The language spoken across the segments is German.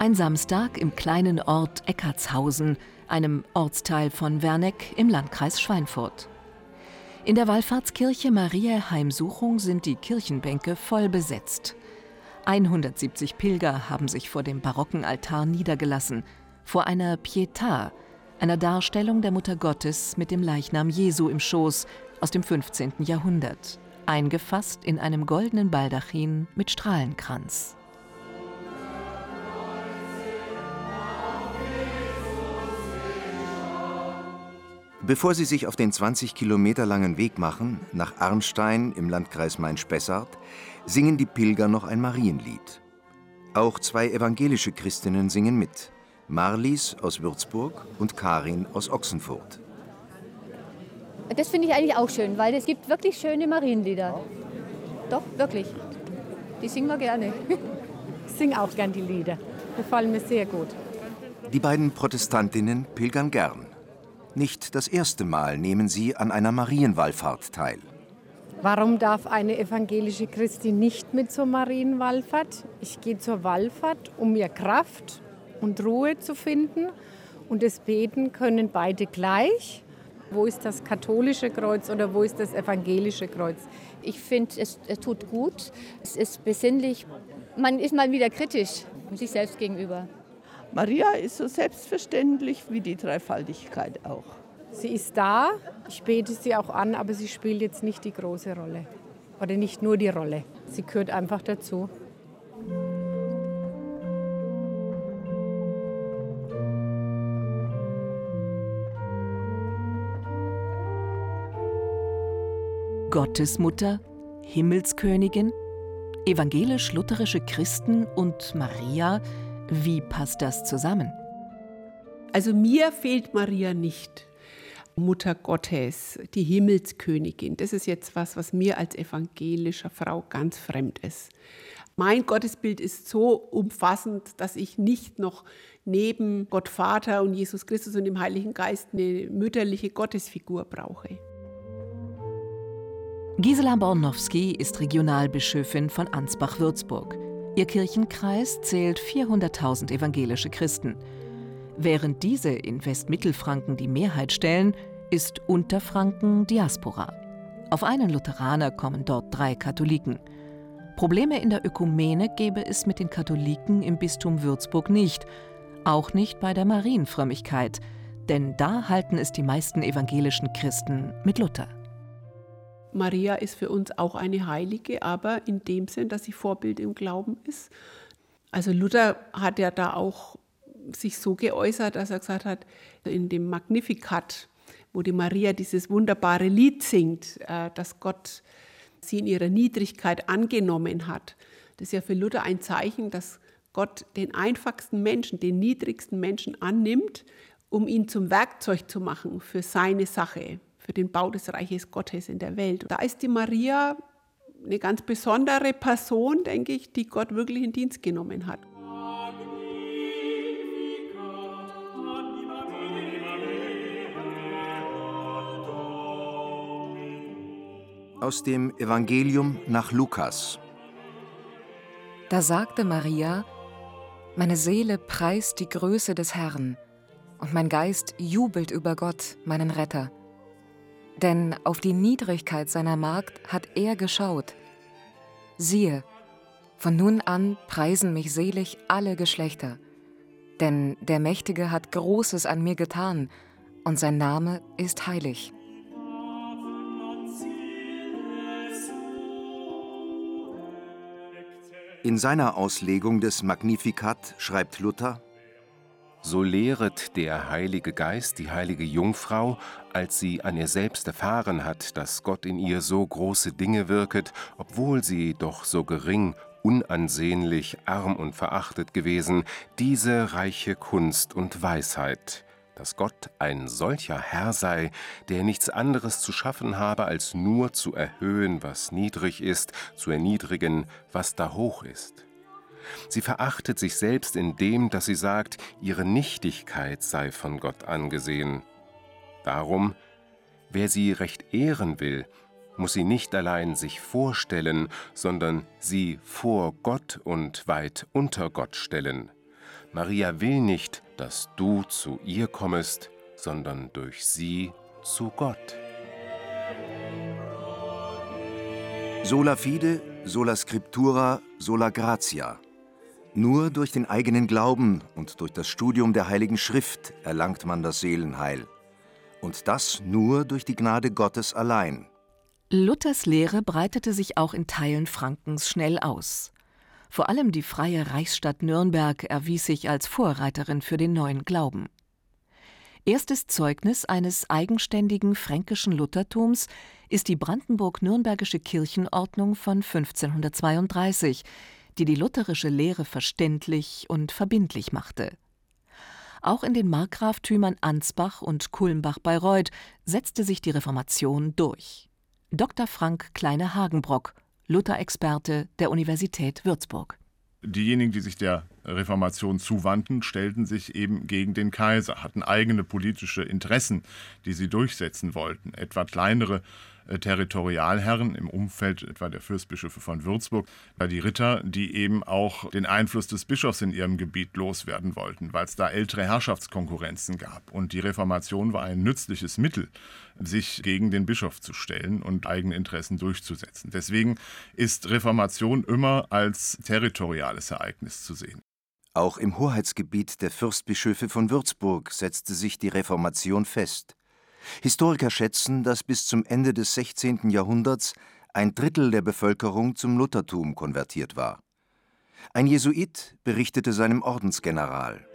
Ein Samstag im kleinen Ort Eckartshausen, einem Ortsteil von Werneck im Landkreis Schweinfurt. In der Wallfahrtskirche Mariä Heimsuchung sind die Kirchenbänke voll besetzt. 170 Pilger haben sich vor dem barocken Altar niedergelassen, vor einer Pietà, einer Darstellung der Mutter Gottes mit dem Leichnam Jesu im Schoß aus dem 15. Jahrhundert, eingefasst in einem goldenen Baldachin mit Strahlenkranz. Bevor sie sich auf den 20 Kilometer langen Weg machen, nach Arnstein im Landkreis Main-Spessart, singen die Pilger noch ein Marienlied. Auch zwei evangelische Christinnen singen mit, Marlies aus Würzburg und Karin aus Ochsenfurt. Das finde ich eigentlich auch schön, weil es gibt wirklich schöne Marienlieder. Doch, wirklich. Die singen wir gerne. Ich singe auch gern die Lieder. Gefallen mir sehr gut. Die beiden Protestantinnen pilgern gern. Nicht das erste Mal nehmen sie an einer Marienwallfahrt teil. Warum darf eine evangelische Christin nicht mit zur Marienwallfahrt? Ich gehe zur Wallfahrt, um mir Kraft und Ruhe zu finden. Und das Beten können beide gleich. Wo ist das katholische Kreuz oder wo ist das evangelische Kreuz? Ich finde, es tut gut. Es ist besinnlich. Man ist mal wieder kritisch sich selbst gegenüber. Maria ist so selbstverständlich wie die Dreifaltigkeit auch. Sie ist da, ich bete sie auch an, aber sie spielt jetzt nicht die große Rolle. Oder nicht nur die Rolle, sie gehört einfach dazu. Gottesmutter, Himmelskönigin, evangelisch-lutherische Christen und Maria – wie passt das zusammen? Also mir fehlt Maria nicht. Mutter Gottes, die Himmelskönigin, das ist jetzt was mir als evangelischer Frau ganz fremd ist. Mein Gottesbild ist so umfassend, dass ich nicht noch neben Gott Vater und Jesus Christus und dem Heiligen Geist eine mütterliche Gottesfigur brauche. Gisela Bornowski ist Regionalbischöfin von Ansbach-Würzburg. Ihr Kirchenkreis zählt 400.000 evangelische Christen. Während diese in Westmittelfranken die Mehrheit stellen, ist Unterfranken Diaspora. Auf einen Lutheraner kommen dort 3 Katholiken. Probleme in der Ökumene gäbe es mit den Katholiken im Bistum Würzburg nicht, auch nicht bei der Marienfrömmigkeit, denn da halten es die meisten evangelischen Christen mit Luther. Maria ist für uns auch eine Heilige, aber in dem Sinn, dass sie Vorbild im Glauben ist. Also Luther hat ja da auch sich so geäußert, dass er gesagt hat, in dem Magnificat, wo die Maria dieses wunderbare Lied singt, dass Gott sie in ihrer Niedrigkeit angenommen hat. Das ist ja für Luther ein Zeichen, dass Gott den einfachsten Menschen, den niedrigsten Menschen annimmt, um ihn zum Werkzeug zu machen für seine Sache, für den Bau des Reiches Gottes in der Welt. Da ist die Maria eine ganz besondere Person, denke ich, die Gott wirklich in Dienst genommen hat. Aus dem Evangelium nach Lukas. Da sagte Maria: Meine Seele preist die Größe des Herrn, und mein Geist jubelt über Gott, meinen Retter. Denn auf die Niedrigkeit seiner Magd hat er geschaut. Siehe, von nun an preisen mich selig alle Geschlechter, denn der Mächtige hat Großes an mir getan, und sein Name ist heilig. In seiner Auslegung des Magnificat schreibt Luther: So lehret der Heilige Geist die heilige Jungfrau, als sie an ihr selbst erfahren hat, dass Gott in ihr so große Dinge wirket, obwohl sie doch so gering, unansehnlich, arm und verachtet gewesen, diese reiche Kunst und Weisheit. dass Gott ein solcher Herr sei, der nichts anderes zu schaffen habe, als nur zu erhöhen, was niedrig ist, zu erniedrigen, was da hoch ist. Sie verachtet sich selbst in dem, dass sie sagt, ihre Nichtigkeit sei von Gott angesehen. Darum, wer sie recht ehren will, muss sie nicht allein sich vorstellen, sondern sie vor Gott und weit unter Gott stellen. Maria will nicht, dass du zu ihr kommest, sondern durch sie zu Gott. Sola fide, sola scriptura, sola gratia. Nur durch den eigenen Glauben und durch das Studium der Heiligen Schrift erlangt man das Seelenheil. Und das nur durch die Gnade Gottes allein. Luthers Lehre breitete sich auch in Teilen Frankens schnell aus. Vor allem die freie Reichsstadt Nürnberg erwies sich als Vorreiterin für den neuen Glauben. Erstes Zeugnis eines eigenständigen fränkischen Luthertums ist die Brandenburg-Nürnbergische Kirchenordnung von 1532, die die lutherische Lehre verständlich und verbindlich machte. Auch in den Markgraftümern Ansbach und Kulmbach-Bayreuth setzte sich die Reformation durch. Dr. Frank Kleinehagenbrock, Luther-Experte der Universität Würzburg. Diejenigen, die sich der Reformation zuwandten, stellten sich eben gegen den Kaiser, hatten eigene politische Interessen, die sie durchsetzen wollten. Etwa kleinere Territorialherren im Umfeld etwa der Fürstbischöfe von Würzburg, da die Ritter, die eben auch den Einfluss des Bischofs in ihrem Gebiet loswerden wollten, weil es da ältere Herrschaftskonkurrenzen gab. Und die Reformation war ein nützliches Mittel, sich gegen den Bischof zu stellen und eigene Interessen durchzusetzen. Deswegen ist Reformation immer als territoriales Ereignis zu sehen. Auch im Hoheitsgebiet der Fürstbischöfe von Würzburg setzte sich die Reformation fest. Historiker schätzen, dass bis zum Ende des 16. Jahrhunderts 1/3 der Bevölkerung zum Luthertum konvertiert war. Ein Jesuit berichtete seinem Ordensgeneral: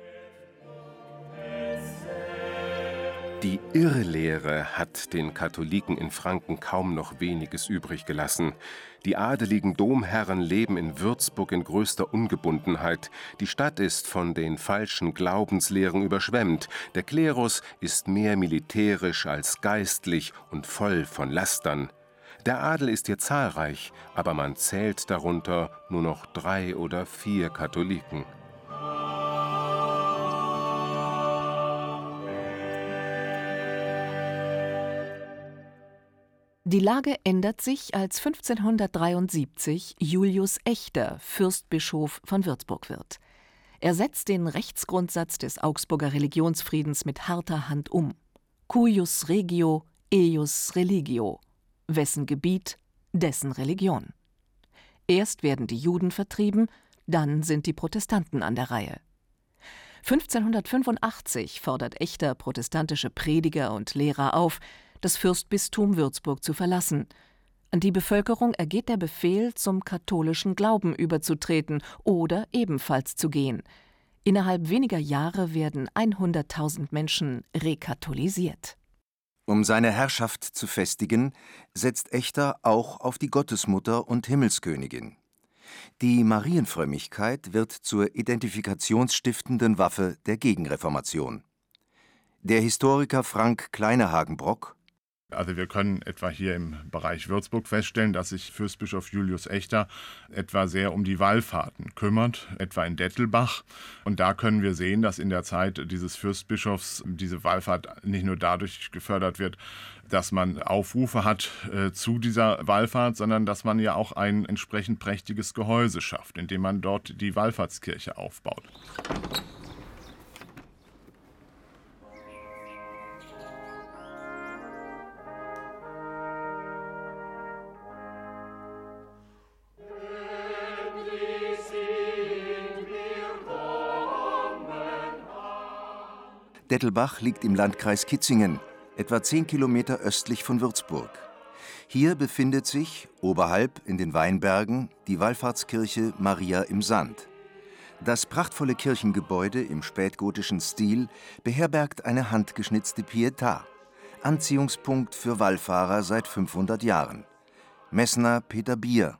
Die Irrlehre hat den Katholiken in Franken kaum noch weniges übrig gelassen. Die adeligen Domherren leben in Würzburg in größter Ungebundenheit. Die Stadt ist von den falschen Glaubenslehren überschwemmt. Der Klerus ist mehr militärisch als geistlich und voll von Lastern. Der Adel ist hier zahlreich, aber man zählt darunter nur noch 3 oder 4 Katholiken. Die Lage ändert sich, als 1573 Julius Echter Fürstbischof von Würzburg wird. Er setzt den Rechtsgrundsatz des Augsburger Religionsfriedens mit harter Hand um. Cuius regio, eius religio. Wessen Gebiet, dessen Religion. Erst werden die Juden vertrieben, dann sind die Protestanten an der Reihe. 1585 fordert Echter protestantische Prediger und Lehrer auf, das Fürstbistum Würzburg zu verlassen. An die Bevölkerung ergeht der Befehl, zum katholischen Glauben überzutreten oder ebenfalls zu gehen. Innerhalb weniger Jahre werden 100.000 Menschen rekatholisiert. Um seine Herrschaft zu festigen, setzt Echter auch auf die Gottesmutter und Himmelskönigin. Die Marienfrömmigkeit wird zur identifikationsstiftenden Waffe der Gegenreformation. Der Historiker Frank Kleinehagenbrock: Also wir können etwa hier im Bereich Würzburg feststellen, dass sich Fürstbischof Julius Echter etwa sehr um die Wallfahrten kümmert, etwa in Dettelbach. Und da können wir sehen, dass in der Zeit dieses Fürstbischofs diese Wallfahrt nicht nur dadurch gefördert wird, dass man Aufrufe hat zu dieser Wallfahrt, sondern dass man ja auch ein entsprechend prächtiges Gehäuse schafft, indem man dort die Wallfahrtskirche aufbaut. Dettelbach liegt im Landkreis Kitzingen, etwa 10 Kilometer östlich von Würzburg. Hier befindet sich, oberhalb in den Weinbergen, die Wallfahrtskirche Maria im Sand. Das prachtvolle Kirchengebäude im spätgotischen Stil beherbergt eine handgeschnitzte Pietà, Anziehungspunkt für Wallfahrer seit 500 Jahren. Messner Peter Bier: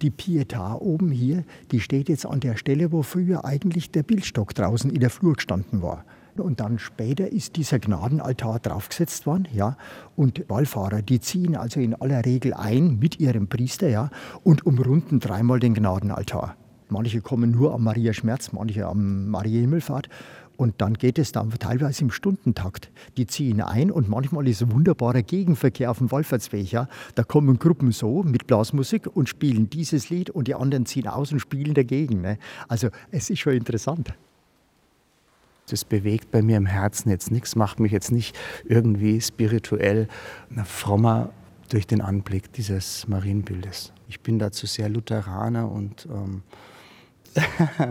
Die Pietà oben hier, die steht jetzt an der Stelle, wo früher eigentlich der Bildstock draußen in der Flur gestanden war. Und dann später ist dieser Gnadenaltar draufgesetzt worden, ja. Und Wallfahrer, die ziehen also in aller Regel ein mit ihrem Priester, ja, und umrunden dreimal den Gnadenaltar. Manche kommen nur am Maria Schmerz, manche am Maria Himmelfahrt. Und dann geht es dann teilweise im Stundentakt. Die ziehen ein und manchmal ist ein wunderbarer Gegenverkehr auf dem Wallfahrtsweg. Ja. Da kommen Gruppen so mit Blasmusik und spielen dieses Lied und die anderen ziehen aus und spielen dagegen. Ne. Also es ist schon interessant. Das bewegt bei mir im Herzen jetzt nichts, macht mich jetzt nicht irgendwie spirituell frommer durch den Anblick dieses Marienbildes. Ich bin dazu sehr Lutheraner und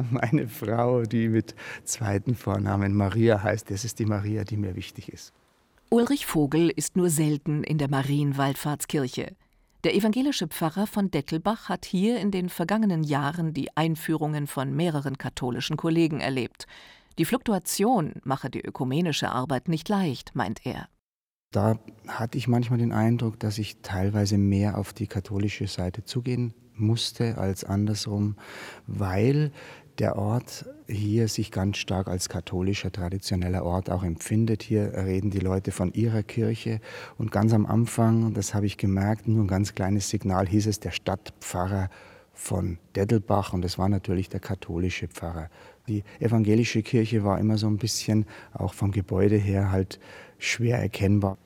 meine Frau, die mit zweiten Vornamen Maria heißt, das ist die Maria, die mir wichtig ist. Ulrich Vogel ist nur selten in der Marienwallfahrtskirche. Der evangelische Pfarrer von Dettelbach hat hier in den vergangenen Jahren die Einführungen von mehreren katholischen Kollegen erlebt. Die Fluktuation mache die ökumenische Arbeit nicht leicht, meint er. Da hatte ich manchmal den Eindruck, dass ich teilweise mehr auf die katholische Seite zugehen musste als andersrum, weil der Ort hier sich ganz stark als katholischer, traditioneller Ort auch empfindet. Hier reden die Leute von ihrer Kirche. Und ganz am Anfang, das habe ich gemerkt, nur ein ganz kleines Signal, hieß es der Stadtpfarrer von Dettelbach. Und das war natürlich der katholische Pfarrer. Die evangelische Kirche war immer so ein bisschen, auch vom Gebäude her, halt schwer erkennbar.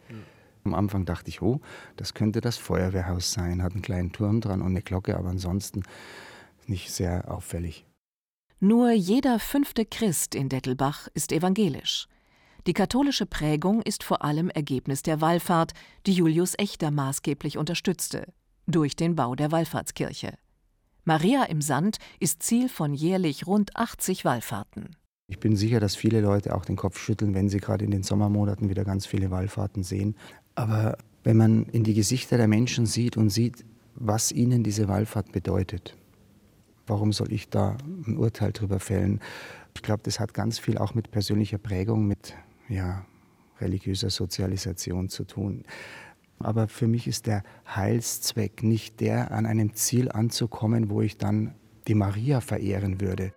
Am Anfang dachte ich, oh, das könnte das Feuerwehrhaus sein, hat einen kleinen Turm dran und eine Glocke, aber ansonsten nicht sehr auffällig. Nur jeder 5. Christ in Dettelbach ist evangelisch. Die katholische Prägung ist vor allem Ergebnis der Wallfahrt, die Julius Echter maßgeblich unterstützte, durch den Bau der Wallfahrtskirche. Maria im Sand ist Ziel von jährlich rund 80 Wallfahrten. Ich bin sicher, dass viele Leute auch den Kopf schütteln, wenn sie gerade in den Sommermonaten wieder ganz viele Wallfahrten sehen. Aber wenn man in die Gesichter der Menschen sieht und sieht, was ihnen diese Wallfahrt bedeutet, warum soll ich da ein Urteil drüber fällen? Ich glaube, das hat ganz viel auch mit persönlicher Prägung, mit religiöser Sozialisation zu tun. Aber für mich ist der Heilszweck nicht der, an einem Ziel anzukommen, wo ich dann die Maria verehren würde.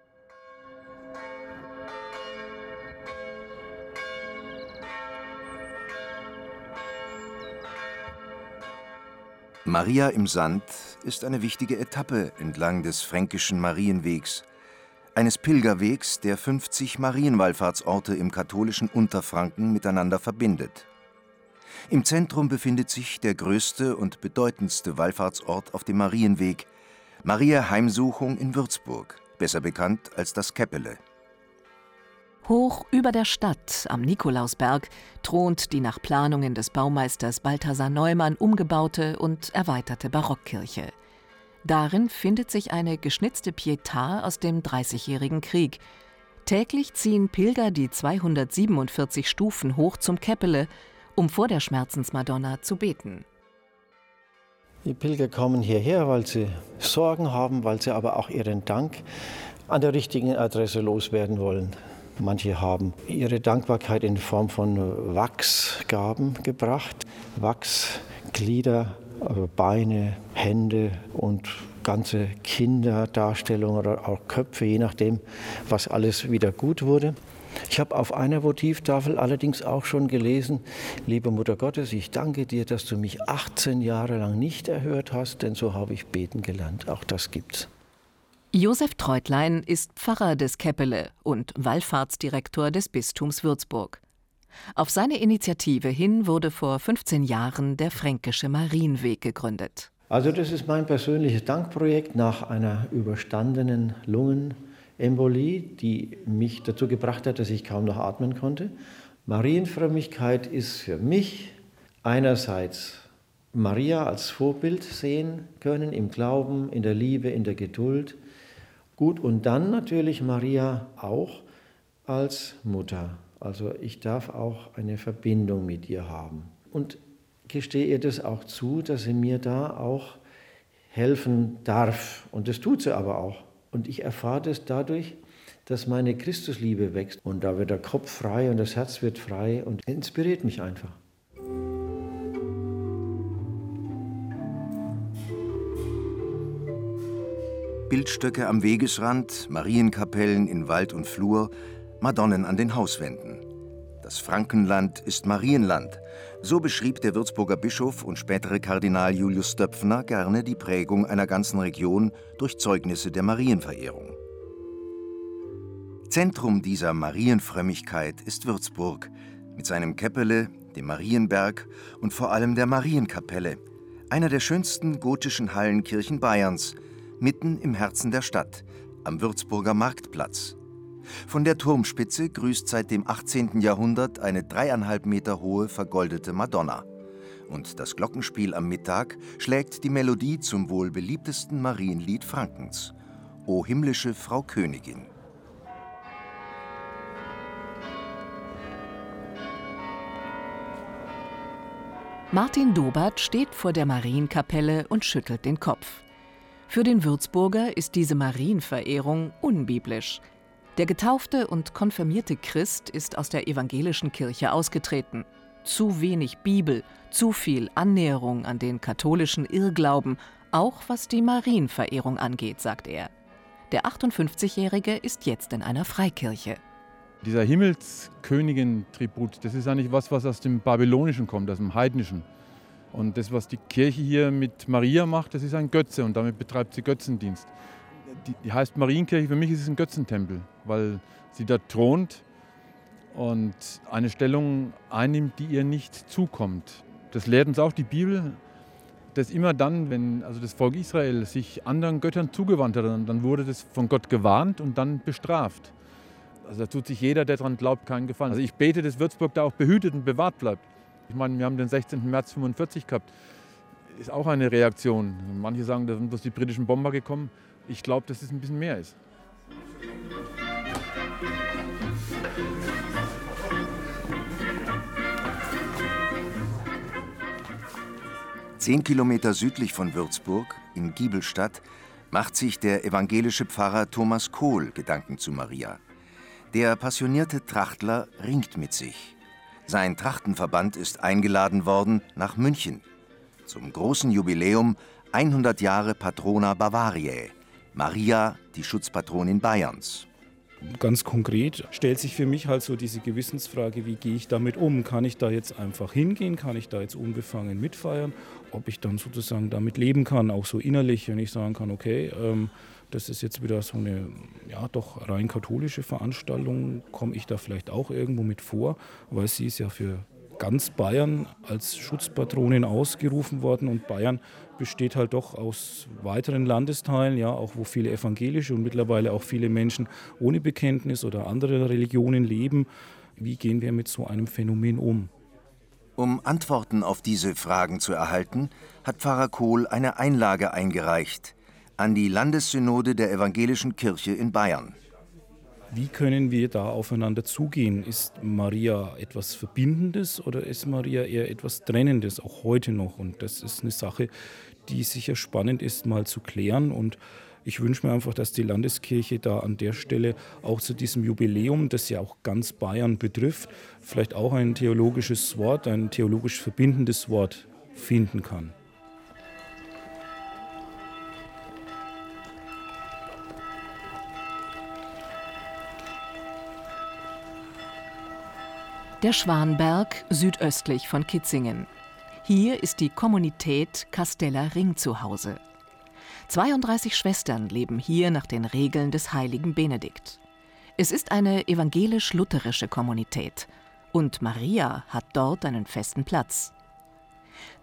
Maria im Sand ist eine wichtige Etappe entlang des Fränkischen Marienwegs, eines Pilgerwegs, der 50 Marienwallfahrtsorte im katholischen Unterfranken miteinander verbindet. Im Zentrum befindet sich der größte und bedeutendste Wallfahrtsort auf dem Marienweg, Mariä Heimsuchung in Würzburg, besser bekannt als das Käppele. Hoch über der Stadt, am Nikolausberg, thront die nach Planungen des Baumeisters Balthasar Neumann umgebaute und erweiterte Barockkirche. Darin findet sich eine geschnitzte Pietà aus dem Dreißigjährigen Krieg. Täglich ziehen Pilger die 247 Stufen hoch zum Käppele, um vor der Schmerzensmadonna zu beten. Die Pilger kommen hierher, weil sie Sorgen haben, weil sie aber auch ihren Dank an der richtigen Adresse loswerden wollen. Manche haben ihre Dankbarkeit in Form von Wachsgaben gebracht. Wachsglieder, also Beine, Hände und ganze Kinderdarstellungen oder auch Köpfe, je nachdem, was alles wieder gut wurde. Ich habe auf einer Votivtafel allerdings auch schon gelesen, liebe Mutter Gottes, ich danke dir, dass du mich 18 Jahre lang nicht erhört hast, denn so habe ich beten gelernt. Auch das gibt's. Josef Treutlein ist Pfarrer des Käppele und Wallfahrtsdirektor des Bistums Würzburg. Auf seine Initiative hin wurde vor 15 Jahren der Fränkische Marienweg gegründet. Also das ist mein persönliches Dankprojekt nach einer überstandenen Lungenembolie, die mich dazu gebracht hat, dass ich kaum noch atmen konnte. Marienfrömmigkeit ist für mich einerseits Maria als Vorbild sehen können, im Glauben, in der Liebe, in der Geduld. Gut, und dann natürlich Maria auch als Mutter. Also ich darf auch eine Verbindung mit ihr haben. Und gestehe ihr das auch zu, dass sie mir da auch helfen darf. Und das tut sie aber auch. Und ich erfahre das dadurch, dass meine Christusliebe wächst. Und da wird der Kopf frei und das Herz wird frei und inspiriert mich einfach. Bildstöcke am Wegesrand, Marienkapellen in Wald und Flur, Madonnen an den Hauswänden. Das Frankenland ist Marienland. So beschrieb der Würzburger Bischof und spätere Kardinal Julius Stöpfner gerne die Prägung einer ganzen Region durch Zeugnisse der Marienverehrung. Zentrum dieser Marienfrömmigkeit ist Würzburg, mit seinem Käppele, dem Marienberg und vor allem der Marienkapelle, einer der schönsten gotischen Hallenkirchen Bayerns, mitten im Herzen der Stadt, am Würzburger Marktplatz. Von der Turmspitze grüßt seit dem 18. Jahrhundert eine 3,5 Meter hohe vergoldete Madonna. Und das Glockenspiel am Mittag schlägt die Melodie zum wohl beliebtesten Marienlied Frankens, O himmlische Frau Königin. Martin Dobert steht vor der Marienkapelle und schüttelt den Kopf. Für den Würzburger ist diese Marienverehrung unbiblisch. Der getaufte und konfirmierte Christ ist aus der evangelischen Kirche ausgetreten. Zu wenig Bibel, zu viel Annäherung an den katholischen Irrglauben, auch was die Marienverehrung angeht, sagt er. Der 58-Jährige ist jetzt in einer Freikirche. Dieser Himmelskönigin-Tribut, das ist eigentlich was aus dem Babylonischen kommt, aus dem Heidnischen. Und das, was die Kirche hier mit Maria macht, das ist ein Götze und damit betreibt sie Götzendienst. Die heißt Marienkirche, für mich ist es ein Götzentempel, weil sie da thront und eine Stellung einnimmt, die ihr nicht zukommt. Das lehrt uns auch die Bibel, dass immer dann, wenn das Volk Israel sich anderen Göttern zugewandt hat, dann wurde das von Gott gewarnt und dann bestraft. Also da tut sich jeder, der daran glaubt, keinen Gefallen. Also ich bete, dass Würzburg da auch behütet und bewahrt bleibt. Ich meine, wir haben den 16. März 1945 gehabt. Ist auch eine Reaktion. Manche sagen, da sind bloß die britischen Bomber gekommen. Ich glaube, dass es ein bisschen mehr ist. Zehn Kilometer südlich von Würzburg, in Giebelstadt, macht sich der evangelische Pfarrer Thomas Kohl Gedanken zu Maria. Der passionierte Trachtler ringt mit sich. Sein Trachtenverband ist eingeladen worden nach München. Zum großen Jubiläum 100 Jahre Patrona Bavariae. Maria, die Schutzpatronin Bayerns. Ganz konkret stellt sich für mich halt so diese Gewissensfrage, wie gehe ich damit um? Kann ich da jetzt einfach hingehen? Kann ich da jetzt unbefangen mitfeiern? Ob ich dann sozusagen damit leben kann, auch so innerlich, wenn ich sagen kann, okay, das ist jetzt wieder so eine ja doch rein katholische Veranstaltung, komme ich da vielleicht auch irgendwo mit vor, weil sie ist ja für ganz Bayern als Schutzpatronin ausgerufen worden und Bayern besteht halt doch aus weiteren Landesteilen, ja, auch wo viele evangelische und mittlerweile auch viele Menschen ohne Bekenntnis oder andere Religionen leben. Wie gehen wir mit so einem Phänomen um? Um Antworten auf diese Fragen zu erhalten, hat Pfarrer Kohl eine Einlage eingereicht an die Landessynode der Evangelischen Kirche in Bayern. Wie können wir da aufeinander zugehen? Ist Maria etwas Verbindendes oder ist Maria eher etwas Trennendes, auch heute noch? Und das ist eine Sache, die sicher spannend ist, mal zu klären. Und ich wünsche mir einfach, dass die Landeskirche da an der Stelle auch zu diesem Jubiläum, das ja auch ganz Bayern betrifft, vielleicht auch ein theologisches Wort, ein theologisch verbindendes Wort finden kann. Der Schwanberg, südöstlich von Kitzingen. Hier ist die Kommunität Kasteller Ring zu Hause. 32 Schwestern leben hier nach den Regeln des heiligen Benedikt. Es ist eine evangelisch-lutherische Kommunität und Maria hat dort einen festen Platz.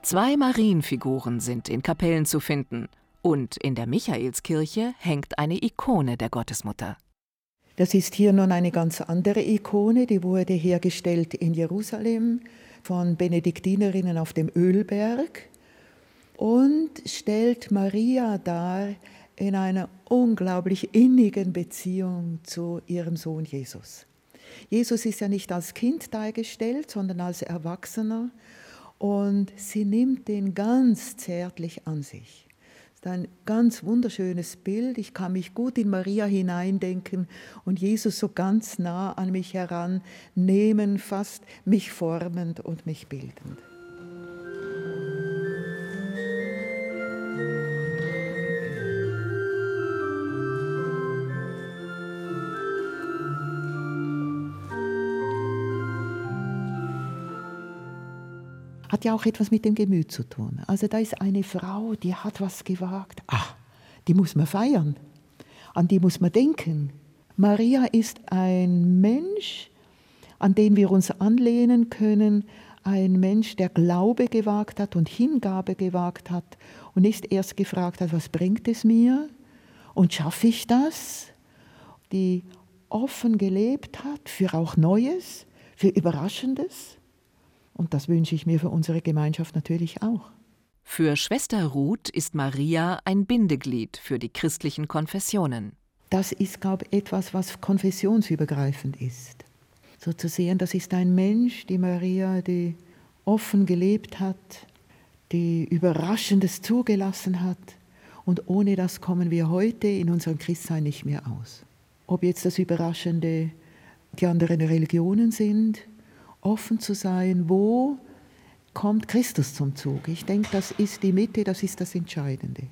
Zwei Marienfiguren sind in Kapellen zu finden und in der Michaelskirche hängt eine Ikone der Gottesmutter. Das ist hier nun eine ganz andere Ikone, die wurde hergestellt in Jerusalem von Benediktinerinnen auf dem Ölberg und stellt Maria dar in einer unglaublich innigen Beziehung zu ihrem Sohn Jesus. Jesus ist ja nicht als Kind dargestellt, sondern als Erwachsener und sie nimmt den ganz zärtlich an sich. Das ist ein ganz wunderschönes Bild. Ich kann mich gut in Maria hineindenken und Jesus so ganz nah an mich herannehmen, fast mich formend und mich bildend. hat ja auch etwas mit dem Gemüt zu tun. Also da ist eine Frau, die hat was gewagt. Ach, die muss man feiern, an die muss man denken. Maria ist ein Mensch, an den wir uns anlehnen können, ein Mensch, der Glaube gewagt hat und Hingabe gewagt hat und nicht erst gefragt hat, was bringt es mir und schaffe ich das? Die offen gelebt hat für auch Neues, für Überraschendes. Und das wünsche ich mir für unsere Gemeinschaft natürlich auch. Für Schwester Ruth ist Maria ein Bindeglied für die christlichen Konfessionen. Das ist, glaube ich, etwas, was konfessionsübergreifend ist. So zu sehen, das ist ein Mensch, die Maria, die offen gelebt hat, die Überraschendes zugelassen hat. Und ohne das kommen wir heute in unserem Christsein nicht mehr aus. Ob jetzt das Überraschende die anderen Religionen sind, offen zu sein, wo kommt Christus zum Zug? Ich denke, das ist die Mitte, das ist das Entscheidende.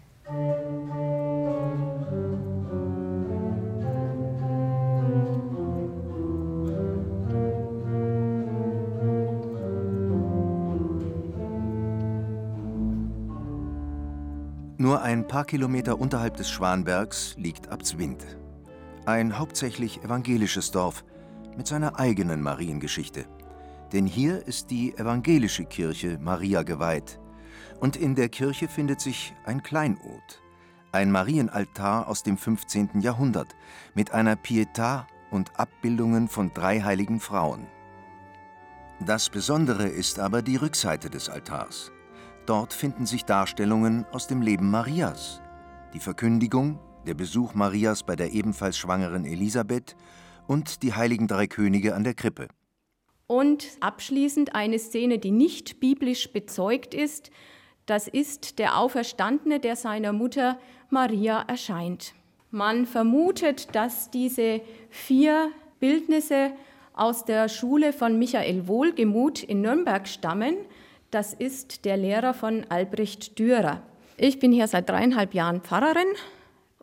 Nur ein paar Kilometer unterhalb des Schwanbergs liegt Abzwind. Ein hauptsächlich evangelisches Dorf mit seiner eigenen Mariengeschichte. Denn hier ist die evangelische Kirche Maria geweiht. Und in der Kirche findet sich ein Kleinod, ein Marienaltar aus dem 15. Jahrhundert mit einer Pietà und Abbildungen von 3 heiligen Frauen. Das Besondere ist aber die Rückseite des Altars. Dort finden sich Darstellungen aus dem Leben Marias. Die Verkündigung, der Besuch Marias bei der ebenfalls schwangeren Elisabeth und die heiligen 3 Könige an der Krippe. Und abschließend eine Szene, die nicht biblisch bezeugt ist. Das ist der Auferstandene, der seiner Mutter Maria erscheint. Man vermutet, dass diese 4 Bildnisse aus der Schule von Michael Wohlgemuth in Nürnberg stammen. Das ist der Lehrer von Albrecht Dürer. Ich bin hier seit 3,5 Jahren Pfarrerin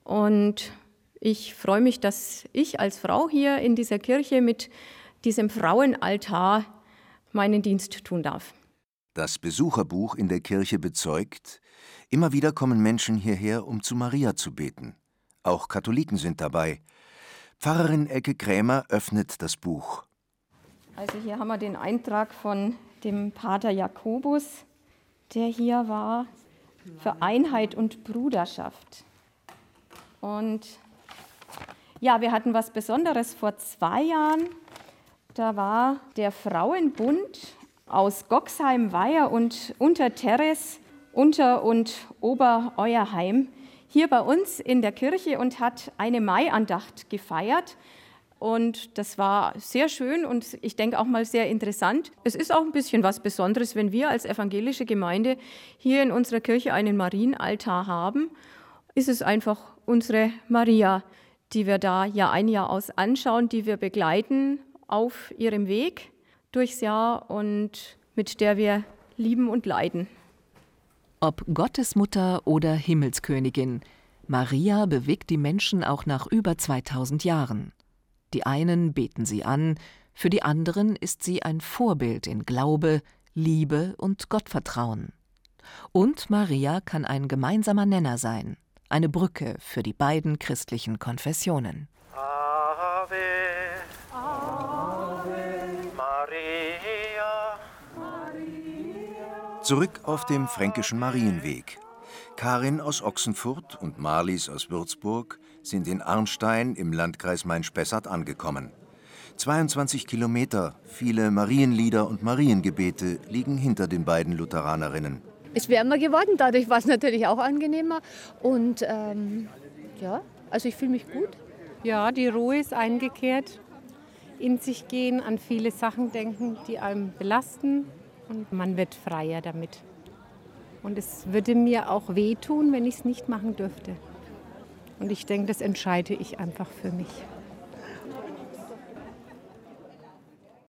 und ich freue mich, dass ich als Frau hier in dieser Kirche mit diesem Frauenaltar meinen Dienst tun darf. Das Besucherbuch in der Kirche bezeugt, immer wieder kommen Menschen hierher, um zu Maria zu beten. Auch Katholiken sind dabei. Pfarrerin Elke Krämer öffnet das Buch. Also hier haben wir den Eintrag von dem Pater Jakobus, der hier war für Einheit und Bruderschaft. Und ja, wir hatten was Besonderes vor 2 Jahren. Da war der Frauenbund aus Goxheim, Weiher und Unterterres, Unter- und Obereuerheim hier bei uns in der Kirche und hat eine Maiandacht gefeiert. Und das war sehr schön und ich denke auch mal sehr interessant. Es ist auch ein bisschen was Besonderes, wenn wir als evangelische Gemeinde hier in unserer Kirche einen Marienaltar haben. Ist es einfach unsere Maria, die wir da Jahr ein Jahr aus anschauen, die wir begleiten auf ihrem Weg durchs Jahr und mit der wir lieben und leiden. Ob Gottesmutter oder Himmelskönigin, Maria bewegt die Menschen auch nach über 2000 Jahren. Die einen beten sie an, für die anderen ist sie ein Vorbild in Glaube, Liebe und Gottvertrauen. Und Maria kann ein gemeinsamer Nenner sein, eine Brücke für die beiden christlichen Konfessionen. Zurück auf dem Fränkischen Marienweg. Karin aus Ochsenfurt und Marlies aus Würzburg sind in Arnstein im Landkreis Main-Spessart angekommen. 22 Kilometer, viele Marienlieder und Mariengebete liegen hinter den beiden Lutheranerinnen. Es ist wärmer geworden, dadurch war es natürlich auch angenehmer. Und ja, also ich fühle mich gut. Ja, die Ruhe ist eingekehrt. In sich gehen, an viele Sachen denken, die einem belasten. Und man wird freier damit. Und es würde mir auch wehtun, wenn ich es nicht machen dürfte. Und ich denke, das entscheide ich einfach für mich.